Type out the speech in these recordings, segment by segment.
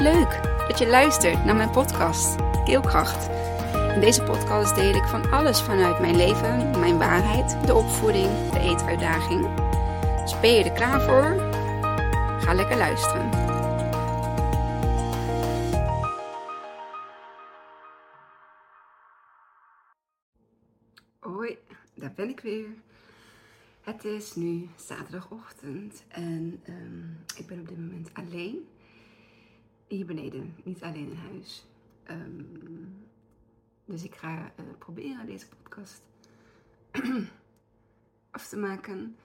Wat leuk dat je luistert naar mijn podcast, Keelkracht. In deze podcast deel ik van alles vanuit mijn leven, mijn waarheid, de opvoeding, de eetuitdaging. Dus ben je er klaar voor? Ga lekker luisteren. Hoi, daar ben ik weer. Het is nu zaterdagochtend en ik ben op dit moment alleen. Hier beneden, niet alleen in huis. Dus ik ga proberen deze podcast af te maken.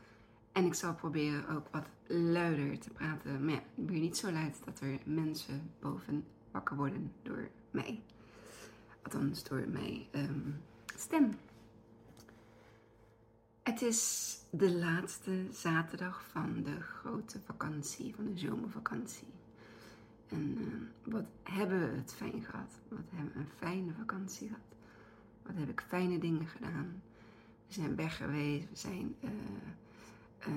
En ik zal proberen ook wat luider te praten. Maar ja, ik ben niet zo luid dat er mensen boven wakker worden door mij. Althans, door mijn stem. Het is de laatste zaterdag van de grote vakantie, van de zomervakantie. En wat hebben we het fijn gehad. Wat hebben we een fijne vakantie gehad. Wat heb ik fijne dingen gedaan. We zijn weg geweest. We zijn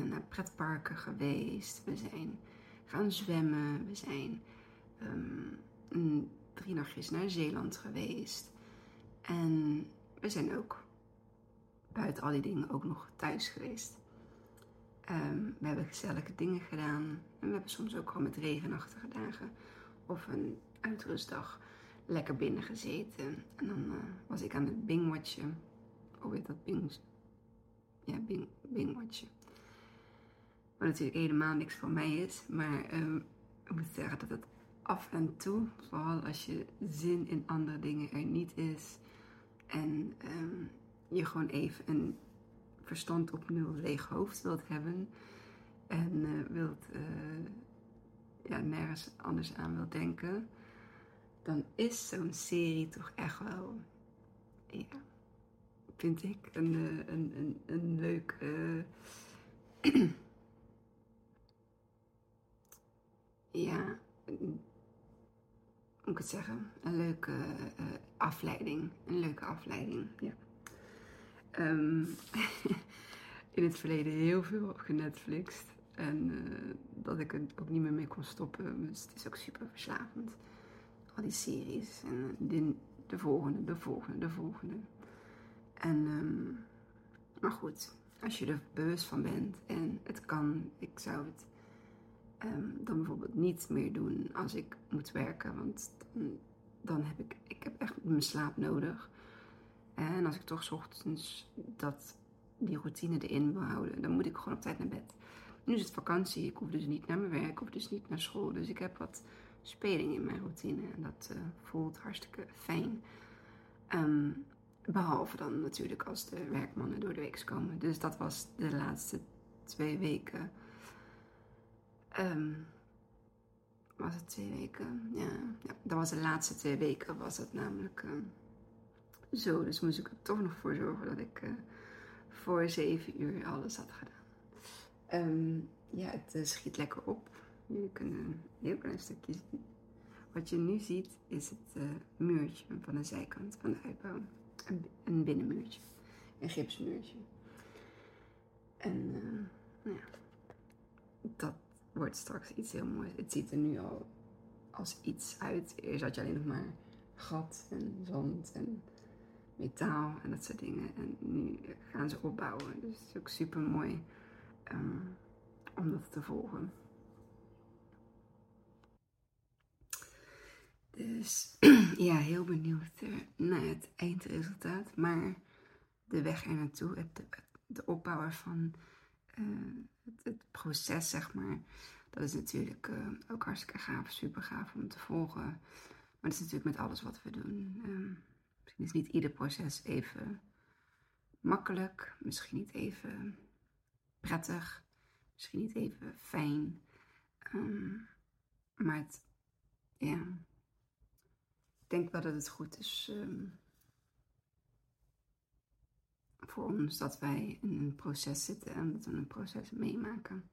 naar pretparken geweest. We zijn gaan zwemmen. We zijn 3 nachtjes naar Zeeland geweest. En we zijn ook buiten al die dingen ook nog thuis geweest. We hebben gezellige dingen gedaan. En we hebben soms ook gewoon met regenachtige dagen of een uitrustdag lekker binnen gezeten. En dan was ik aan het bingwatchen. Hoe heet dat? Bingwatchen. Wat natuurlijk helemaal niks voor mij is. Maar ik moet zeggen dat het af en toe, vooral als je zin in andere dingen er niet is. En je gewoon even een verstand op nul leeg hoofd wilt hebben. En wilt nergens anders aan wilt denken. Dan is zo'n serie toch echt wel, ja, vind ik, een leuk ja, hoe moet ik het zeggen? Een leuke afleiding. Een leuke afleiding, ja. In het verleden heel veel genetflixt. En dat ik er ook niet meer mee kon stoppen. Dus het is ook super verslavend. Al die series. En de volgende. En, maar goed, als je er bewust van bent. En het kan. Ik zou het dan bijvoorbeeld niet meer doen als ik moet werken. Want dan heb ik heb echt mijn slaap nodig. En als ik toch 's ochtends die routine erin wil houden, dan moet ik gewoon op tijd naar bed. Nu is het vakantie, ik hoef dus niet naar mijn werk, ik hoef dus niet naar school. Dus ik heb wat speling in mijn routine en dat voelt hartstikke fijn. Behalve dan natuurlijk als de werkmannen door de week komen. Dus dat was de laatste 2 weken. Was het 2 weken? Ja, dat was de laatste 2 weken was het namelijk. Zo, dus moest ik er toch nog voor zorgen dat ik voor 7 uur alles had gedaan. Het schiet lekker op. Jullie kunnen een heel klein stukje zien. Wat je nu ziet is het muurtje van de zijkant van de uitbouw. Een binnenmuurtje. Een gipsmuurtje. En dat wordt straks iets heel moois. Het ziet er nu al als iets uit. Eerst had je alleen nog maar gat en zand en metaal en dat soort dingen. En nu gaan ze opbouwen. Dus het is ook super mooi om dat te volgen. Dus ja, heel benieuwd naar het eindresultaat. Maar de weg er naartoe, de opbouw ervan, het proces zeg maar. Dat is natuurlijk ook hartstikke gaaf, super gaaf om te volgen. Maar dat is natuurlijk met alles wat we doen. Misschien is niet ieder proces even makkelijk, misschien niet even prettig, misschien niet even fijn. Maar ik denk wel dat het goed is voor ons dat wij in een proces zitten en dat we een proces meemaken.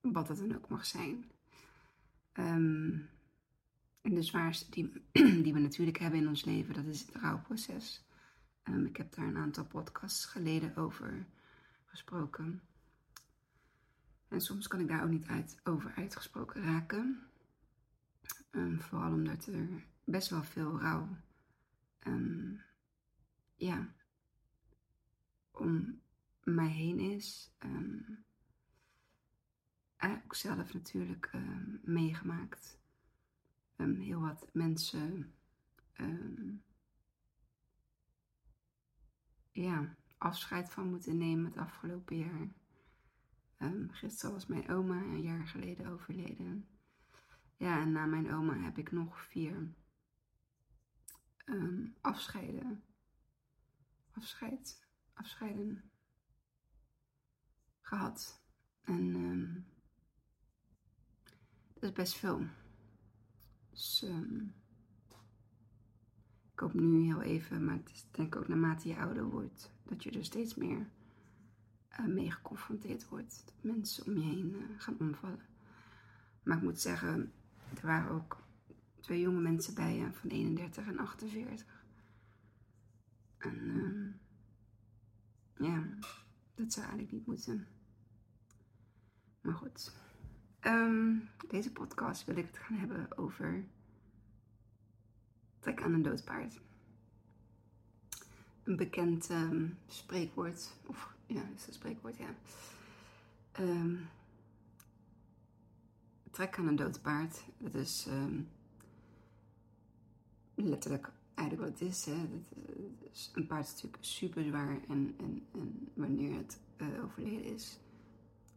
Wat dat dan ook mag zijn. En de zwaarste die we natuurlijk hebben in ons leven, dat is het rouwproces. Ik heb daar een aantal podcasts geleden over gesproken. En soms kan ik daar ook niet over uitgesproken raken. Vooral omdat er best wel veel rouw om mij heen is. Ook zelf natuurlijk meegemaakt. Heel wat mensen afscheid van moeten nemen het afgelopen jaar. Gisteren was mijn oma een jaar geleden overleden. Ja, en na mijn oma heb ik nog 4 afscheiden gehad. En dat is best veel. Dus ik hoop nu heel even, maar het is denk ik ook naarmate je ouder wordt, dat je er steeds meer mee geconfronteerd wordt. Dat mensen om je heen gaan omvallen. Maar ik moet zeggen, er waren ook 2 jonge mensen bij van 31 en 48. En dat zou eigenlijk niet moeten. Maar goed, deze podcast wil ik het gaan hebben over trek aan een dood paard. Een bekend spreekwoord, of ja, is een spreekwoord, ja. Trek aan een dood paard, dat is letterlijk eigenlijk wat het is, hè. Een paard is natuurlijk super zwaar en wanneer het overleden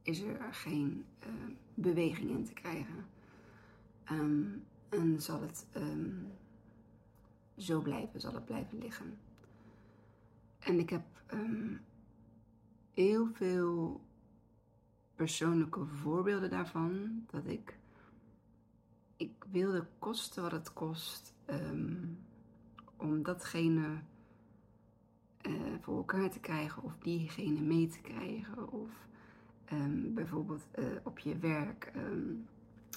is er geen beweging in te krijgen. En zal het zo blijven, zal het blijven liggen. En ik heb heel veel persoonlijke voorbeelden daarvan. Dat ik wilde kosten wat het kost om datgene voor elkaar te krijgen of diegene mee te krijgen of bijvoorbeeld op je werk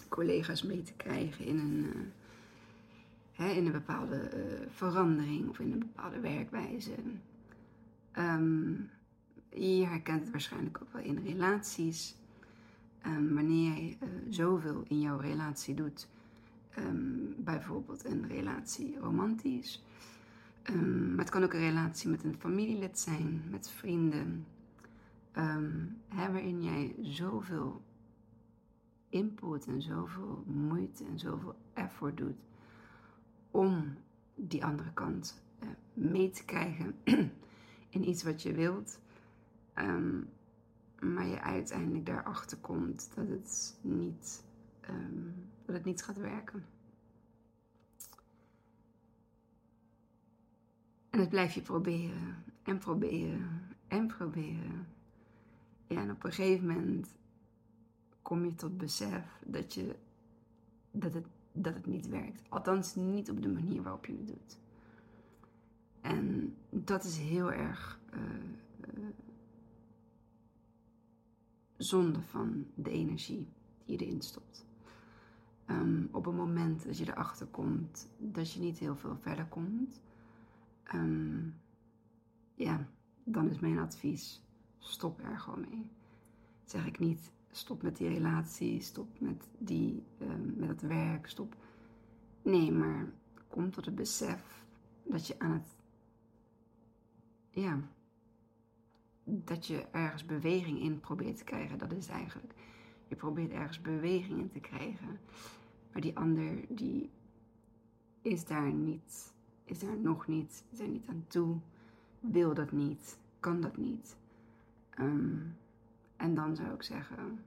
collega's mee te krijgen in een bepaalde verandering of in een bepaalde werkwijze. Je herkent het waarschijnlijk ook wel in relaties. Wanneer jij zoveel in jouw relatie doet, bijvoorbeeld een relatie romantisch. Maar het kan ook een relatie met een familielid zijn, met vrienden. Waarin jij zoveel input en zoveel moeite en zoveel effort doet om die andere kant mee te krijgen in iets wat je wilt, maar je uiteindelijk daarachter komt dat het niet gaat werken. En dat blijf je proberen en proberen en proberen. Ja, en op een gegeven moment kom je tot besef dat het niet werkt. Althans, niet op de manier waarop je het doet. En dat is heel erg zonde van de energie die je erin stopt. Op het moment dat je erachter komt dat je niet heel veel verder komt, dan is mijn advies: stop er gewoon mee. Dat zeg ik niet, stop met die relatie, stop met met het werk, stop. Nee, maar kom tot het besef dat je dat je ergens beweging in probeert te krijgen. Dat is eigenlijk, je probeert ergens beweging in te krijgen. Maar die ander, die is daar niet aan toe, wil dat niet, kan dat niet. En dan zou ik zeggen,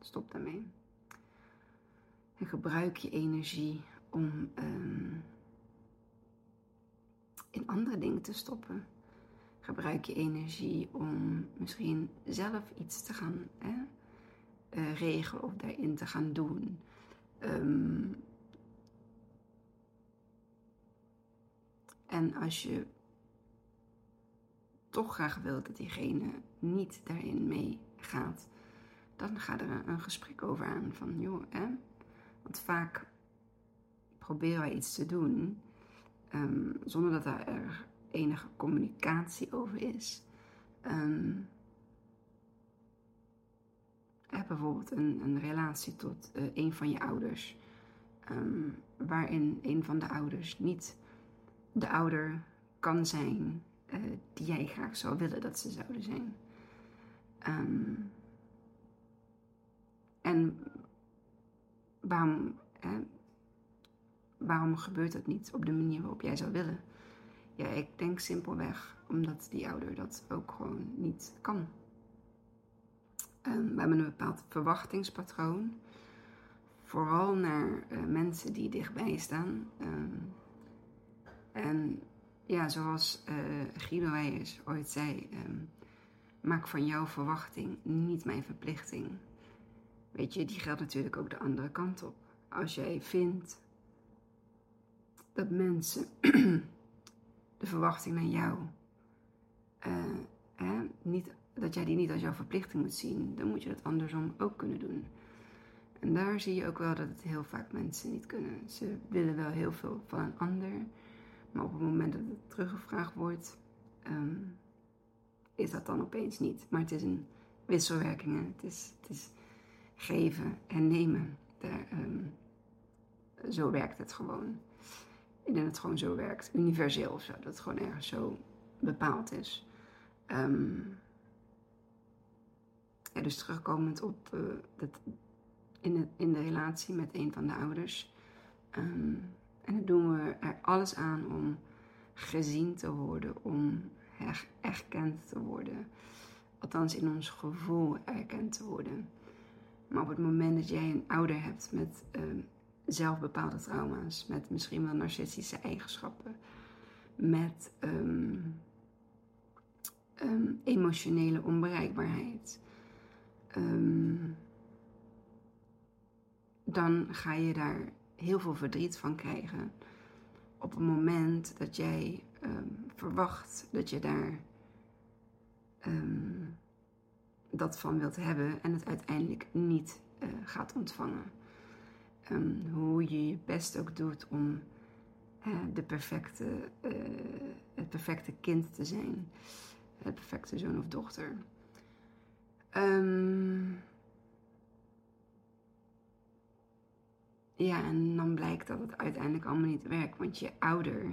stop daarmee. En gebruik je energie om in andere dingen te stoppen. Gebruik je energie om misschien zelf iets te gaan regelen of daarin te gaan doen. En als je toch graag wil dat diegene niet daarin meegaat, dan ga er een gesprek over aan van joh, hè? Want vaak proberen wij iets te doen zonder dat daar enige communicatie over is. hebt bijvoorbeeld een relatie tot een van je ouders. Waarin een van de ouders niet de ouder kan zijn die jij graag zou willen dat ze zouden zijn. Waarom gebeurt dat niet op de manier waarop jij zou willen? Ja, ik denk simpelweg omdat die ouder dat ook gewoon niet kan. We hebben een bepaald verwachtingspatroon. Vooral naar mensen die dichtbij staan. En ja, zoals Guido Weijers ooit zei... maak van jouw verwachting niet mijn verplichting. Weet je, die geldt natuurlijk ook de andere kant op. Als jij vindt dat mensen de verwachting naar jou... dat jij die niet als jouw verplichting moet zien... dan moet je dat andersom ook kunnen doen... En daar zie je ook wel dat het heel vaak mensen niet kunnen. Ze willen wel heel veel van een ander. Maar op het moment dat het teruggevraagd wordt, is dat dan opeens niet. Maar het is een wisselwerking. Het is geven en nemen. Zo werkt het gewoon. Ik denk dat het gewoon zo werkt. Universeel of zo. Dat het gewoon ergens zo bepaald is. Dus terugkomend op dat... In de relatie met een van de ouders. En dan doen we er alles aan om gezien te worden, om erkend te worden. Althans in ons gevoel erkend te worden. Maar op het moment dat jij een ouder hebt met zelfbepaalde trauma's, met misschien wel narcistische eigenschappen, met emotionele onbereikbaarheid... dan ga je daar heel veel verdriet van krijgen. Op het moment dat jij verwacht dat je daar dat van wilt hebben en het uiteindelijk niet gaat ontvangen. Hoe je je best ook doet om het perfecte kind te zijn. Het perfecte zoon of dochter. Ja, en dan blijkt dat het uiteindelijk allemaal niet werkt. Want je ouder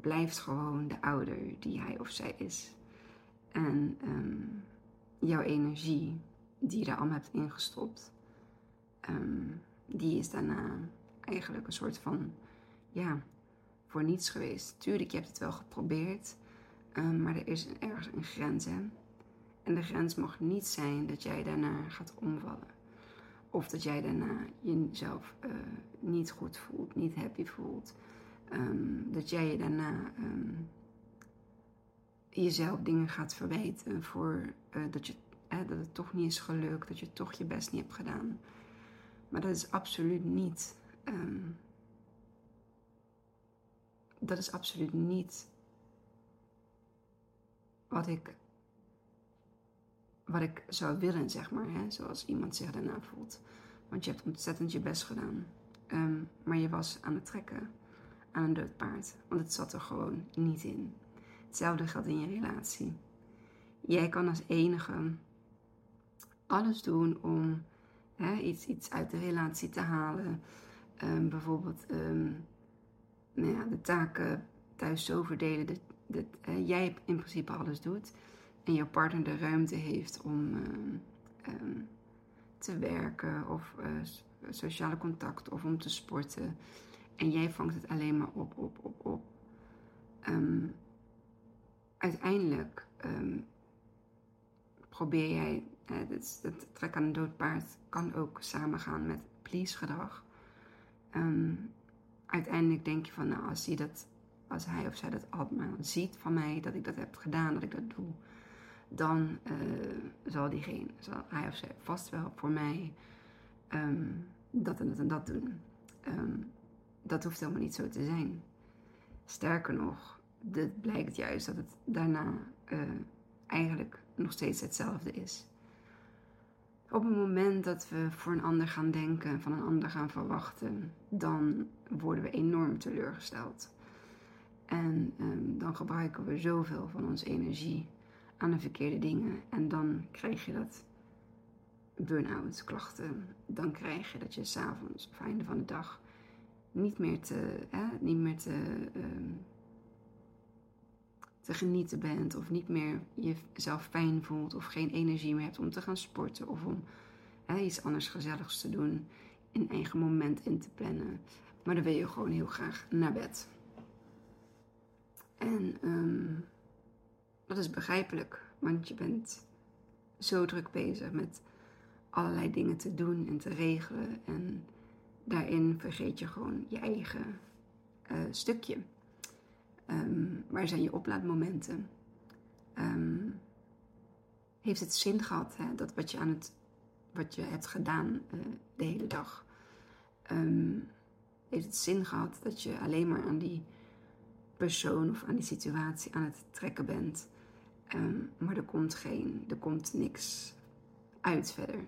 blijft gewoon de ouder die hij of zij is. En jouw energie die je daar allemaal hebt ingestopt... die is daarna eigenlijk een soort van... ja, voor niets geweest. Tuurlijk, je hebt het wel geprobeerd. Maar er is ergens een grens, hè. En de grens mag niet zijn dat jij daarna gaat omvallen. Of dat jij daarna jezelf niet goed voelt, niet happy voelt. Dat jij je daarna jezelf dingen gaat verwijten voor dat het toch niet is gelukt, dat je toch je best niet hebt gedaan. Maar dat is absoluut niet wat ik zou willen, zeg maar, hè? Zoals iemand zich daarna voelt. Want je hebt ontzettend je best gedaan. Maar je was aan het trekken aan een dood paard. Want het zat er gewoon niet in. Hetzelfde geldt in je relatie. Jij kan als enige alles doen om iets uit de relatie te halen. Bijvoorbeeld de taken thuis zo verdelen dat jij in principe alles doet... en jouw partner de ruimte heeft om te werken of sociale contact of om te sporten. En jij vangt het alleen maar op. Uiteindelijk probeer jij... Het trek aan een dood paard kan ook samengaan met please gedrag. Uiteindelijk denk je van... nou, als hij of zij dat allemaal ziet van mij, dat ik dat heb gedaan, dat ik dat doe... dan zal hij of zij vast wel voor mij dat en dat en dat doen. Dat hoeft helemaal niet zo te zijn. Sterker nog, dit blijkt juist dat het daarna eigenlijk nog steeds hetzelfde is. Op het moment dat we voor een ander gaan denken, van een ander gaan verwachten... dan worden we enorm teleurgesteld. En dan gebruiken we zoveel van onze energie... aan de verkeerde dingen. En dan krijg je dat burn-out klachten dan krijg je dat je s'avonds of einde van de dag niet meer te genieten bent of niet meer jezelf fijn voelt of geen energie meer hebt om te gaan sporten of om iets anders gezelligs te doen, een eigen moment in te plannen. Maar dan wil je gewoon heel graag naar bed. En dat is begrijpelijk, want je bent zo druk bezig met allerlei dingen te doen en te regelen. En daarin vergeet je gewoon je eigen stukje. Waar zijn je oplaadmomenten? Heeft het zin gehad, dat wat je hebt gedaan de hele dag? Heeft het zin gehad dat je alleen maar aan die persoon of aan die situatie aan het trekken bent? Maar er komt niks uit verder.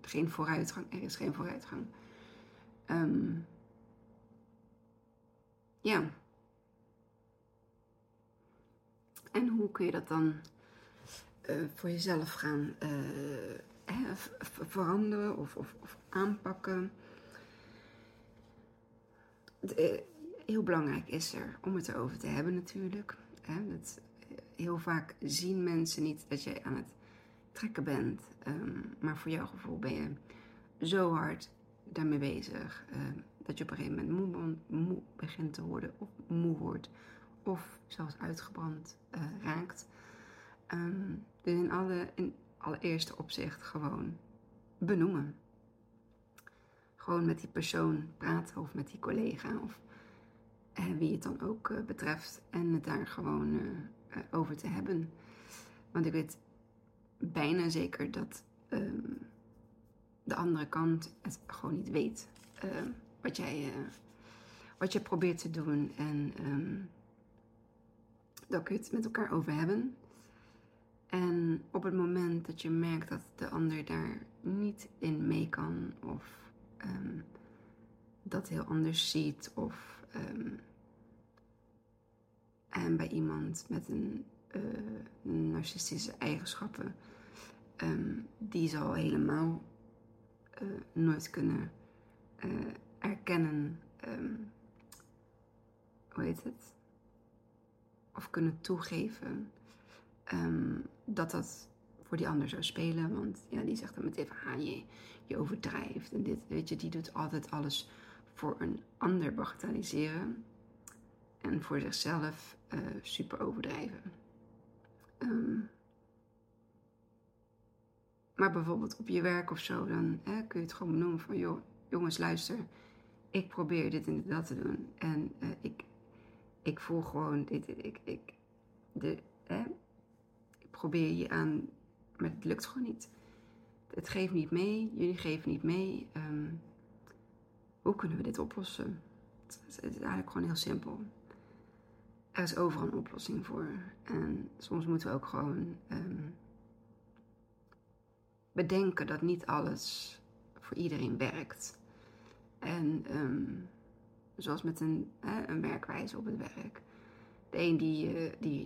Geen vooruitgang. Er is geen vooruitgang. Ja. En hoe kun je dat dan voor jezelf gaan veranderen of aanpakken? Heel belangrijk is er om het erover te hebben natuurlijk. Heel vaak zien mensen niet dat je aan het trekken bent. Maar voor jouw gevoel ben je zo hard daarmee bezig. Dat je op een gegeven moment moe begint te worden. Of moe wordt. Of zelfs uitgebrand raakt. Dus in allereerste opzicht gewoon benoemen. Gewoon met die persoon praten of met die collega of wie het dan ook betreft. En het daar gewoon over te hebben. Want ik weet bijna zeker dat de andere kant het gewoon niet weet. Wat je probeert te doen. En dan kun je het met elkaar over hebben. En op het moment dat je merkt dat de ander daar niet in mee kan. Of dat heel anders ziet. Of en bij iemand met een narcistische eigenschappen. Die zal helemaal nooit kunnen erkennen. Hoe heet het? Of kunnen toegeven. Dat voor die ander zou spelen. Want ja, die zegt dan meteen van je overdrijft. En dit, weet je, die doet altijd alles voor een ander bagatelliseren. En voor zichzelf super overdrijven. Maar bijvoorbeeld op je werk of zo, dan kun je het gewoon benoemen van joh, jongens, luister, ik probeer dit en dat te doen. En ik voel gewoon dit. Ik probeer je aan, maar het lukt gewoon niet. Het geeft niet mee, jullie geven niet mee. Hoe kunnen we dit oplossen? Het is eigenlijk gewoon heel simpel. Er is overal een oplossing voor. En soms moeten we ook gewoon bedenken dat niet alles voor iedereen werkt. En zoals met een werkwijze op het werk. De een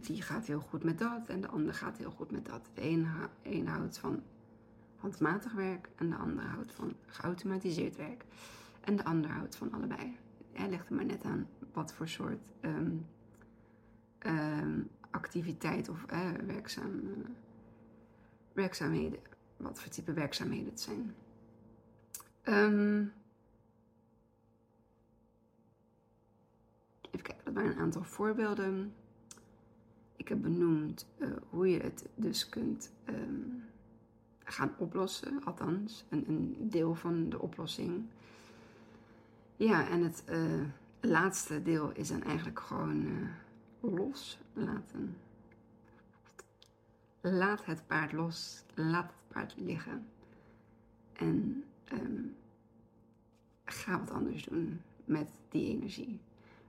die gaat heel goed met dat en de ander gaat heel goed met dat. De een houdt van handmatig werk en de ander houdt van geautomatiseerd werk. En de ander houdt van allebei. Hij legt er maar net aan wat voor soort activiteit of werkzaamheden, wat voor type werkzaamheden het zijn. Even kijken, dat waren een aantal voorbeelden. Ik heb benoemd hoe je het dus kunt gaan oplossen, althans een deel van de oplossing. Ja, en het laatste deel is dan eigenlijk gewoon loslaten. Laat het paard los. Laat het paard liggen. En ga wat anders doen met die energie.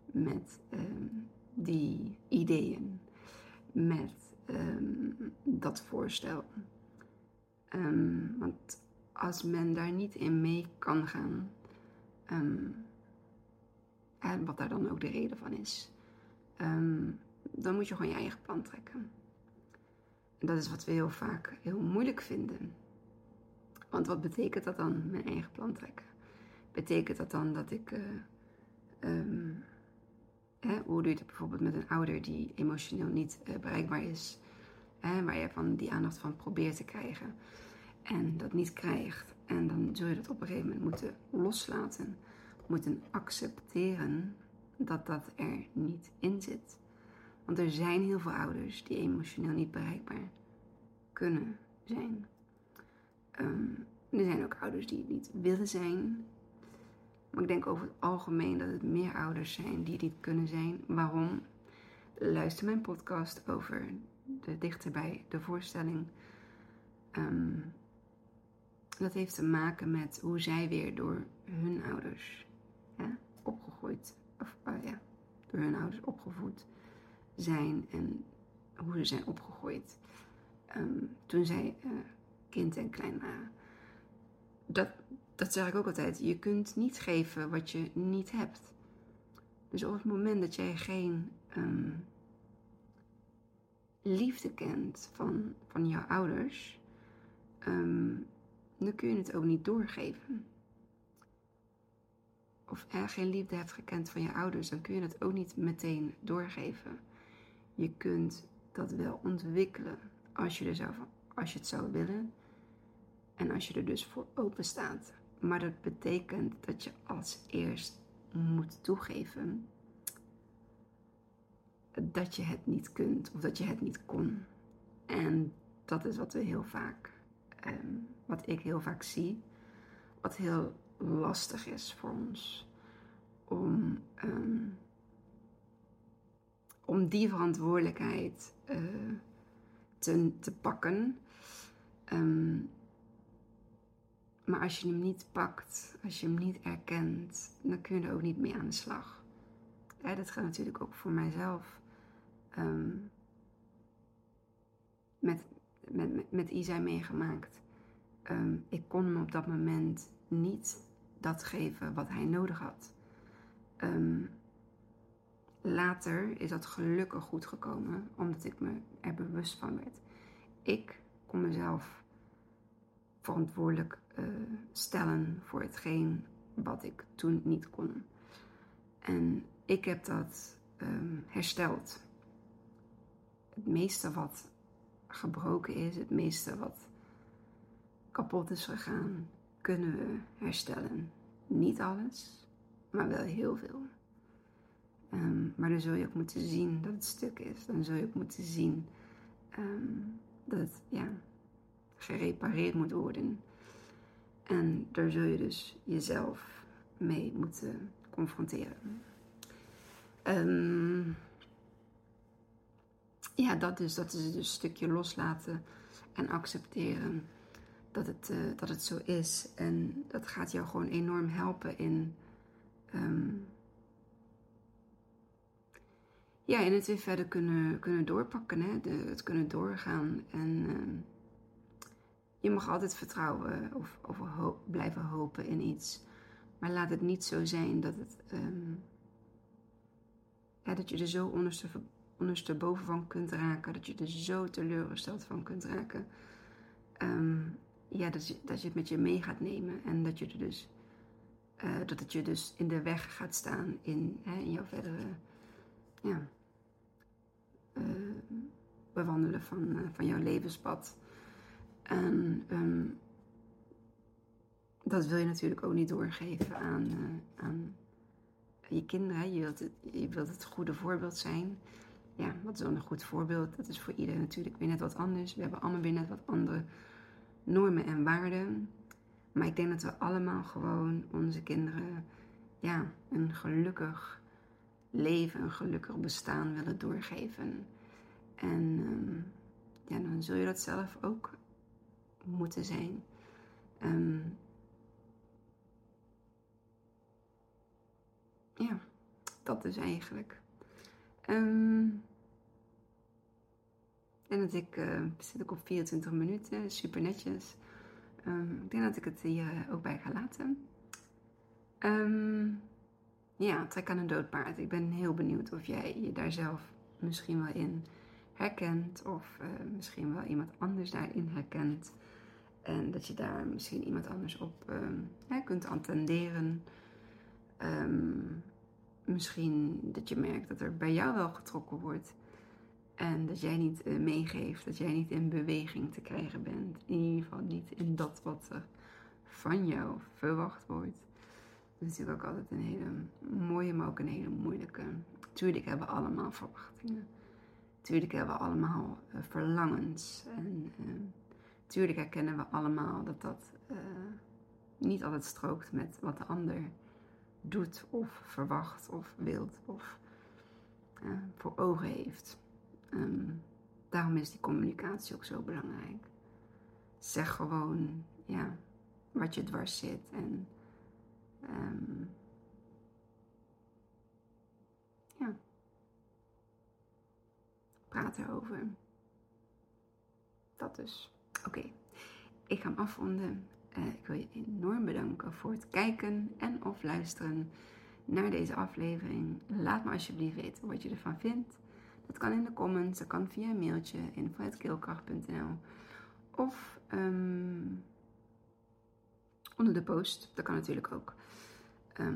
Met die ideeën. Met dat voorstel. Want als men daar niet in mee kan gaan. En wat daar dan ook de reden van is. Dan moet je gewoon je eigen plan trekken. En dat is wat we heel vaak heel moeilijk vinden. Want wat betekent dat dan, mijn eigen plan trekken? Betekent dat dan dat ik... hoe doe je het bijvoorbeeld met een ouder die emotioneel niet bereikbaar is? Waar je van die aandacht van probeert te krijgen. En dat niet krijgt. En dan zul je dat op een gegeven moment moeten loslaten. Moeten accepteren dat dat er niet in zit. Want er zijn heel veel ouders die emotioneel niet bereikbaar kunnen zijn. Er zijn ook ouders die het niet willen zijn. Maar ik denk over het algemeen dat het meer ouders zijn die dit kunnen zijn. Waarom? Luister mijn podcast over de dichterbij de voorstelling. Dat heeft te maken met hoe zij weer door hun ouders opgevoed zijn. En hoe ze zijn opgegroeid toen zij kind en klein waren. Dat zeg ik ook altijd. Je kunt niet geven wat je niet hebt. Dus op het moment dat jij geen liefde kent van jouw ouders, dan kun je het ook niet doorgeven. Of er geen liefde hebt gekend van je ouders, dan kun je dat ook niet meteen doorgeven. Je kunt dat wel ontwikkelen als je het zou willen. En als je er dus voor open staat. Maar dat betekent dat je als eerst moet toegeven dat je het niet kunt of dat je het niet kon. En dat is wat we heel vaak, wat ik heel vaak zie, wat heel lastig is voor ons. Om die verantwoordelijkheid te pakken. Maar als je hem niet pakt, als je hem niet erkent, dan kun je er ook niet mee aan de slag. Ja, dat gaat natuurlijk ook voor mijzelf. Met Isa meegemaakt. Ik kon hem op dat moment niet dat geven wat hij nodig had. Later is dat gelukkig goed gekomen, omdat ik me er bewust van werd. Ik kon mezelf verantwoordelijk stellen voor hetgeen wat ik toen niet kon. En ik heb dat hersteld. Het meeste wat gebroken is, het meeste wat kapot is gegaan, kunnen we herstellen. Niet alles, maar wel heel veel. Maar dan zul je ook moeten zien dat het stuk is. Dan zul je ook moeten zien dat het gerepareerd moet worden. En daar zul je dus jezelf mee moeten confronteren. Dat is dus een stukje loslaten en accepteren dat het zo is. En dat gaat jou gewoon enorm helpen in het weer verder kunnen doorpakken. Hè? Het kunnen doorgaan en... Je mag altijd vertrouwen of blijven hopen in iets. Maar laat het niet zo zijn dat dat je er zo ondersteboven van kunt raken. Dat je er zo teleurgesteld van kunt raken. Dat je het met je mee gaat nemen. En dat, dat het je dus in de weg gaat staan in jouw verdere bewandelen van jouw levenspad. En dat wil je natuurlijk ook niet doorgeven aan je kinderen. Je wilt het goede voorbeeld zijn. Ja, wat is dan een goed voorbeeld? Dat is voor iedereen natuurlijk weer net wat anders. We hebben allemaal weer net wat andere normen en waarden. Maar ik denk dat we allemaal gewoon onze kinderen een gelukkig leven, een gelukkig bestaan willen doorgeven. En dan zul je dat zelf ook moeten zijn. Dat dus eigenlijk. En dat ik zit ook op 24 minuten, super netjes. Ik denk dat ik het hier ook bij ga laten. Trek aan een dood paard. Ik ben heel benieuwd of jij je daar zelf misschien wel in herkent of misschien wel iemand anders daarin herkent. En dat je daar misschien iemand anders op kunt attenderen. Misschien dat je merkt dat er bij jou wel getrokken wordt. En dat jij niet meegeeft, dat jij niet in beweging te krijgen bent. In ieder geval niet in dat wat van jou verwacht wordt. Dat is natuurlijk ook altijd een hele mooie, maar ook een hele moeilijke. Tuurlijk hebben we allemaal verwachtingen. Tuurlijk hebben we allemaal verlangens. En tuurlijk herkennen we allemaal dat dat niet altijd strookt met wat de ander doet of verwacht of wilt of voor ogen heeft. Daarom is die communicatie ook zo belangrijk. Zeg gewoon wat je dwars zit en praat erover. Dat dus. Oké, ik ga hem afronden. Ik wil je enorm bedanken voor het kijken en of luisteren naar deze aflevering. Laat me alsjeblieft weten wat je ervan vindt. Dat kan in de comments, dat kan via een mailtje info@keelkracht.nl of onder de post. Dat kan natuurlijk ook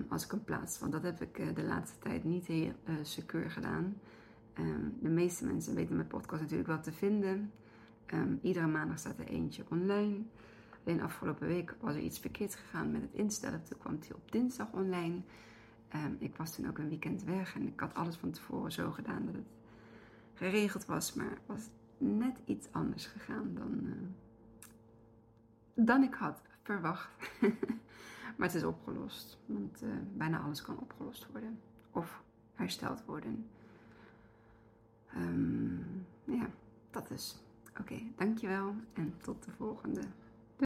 als ik hem plaats. Want dat heb ik de laatste tijd niet heel secuur gedaan. De meeste mensen weten mijn podcast natuurlijk wel te vinden. Iedere maandag staat er eentje online. Alleen afgelopen week was er iets verkeerd gegaan met het instellen. Toen kwam die op dinsdag online. Ik was toen ook een weekend weg. En ik had alles van tevoren zo gedaan dat het geregeld was. Maar het was net iets anders gegaan dan ik had verwacht. Maar het is opgelost. Want bijna alles kan opgelost worden. Of hersteld worden. Dat is. Oké, dankjewel en tot de volgende.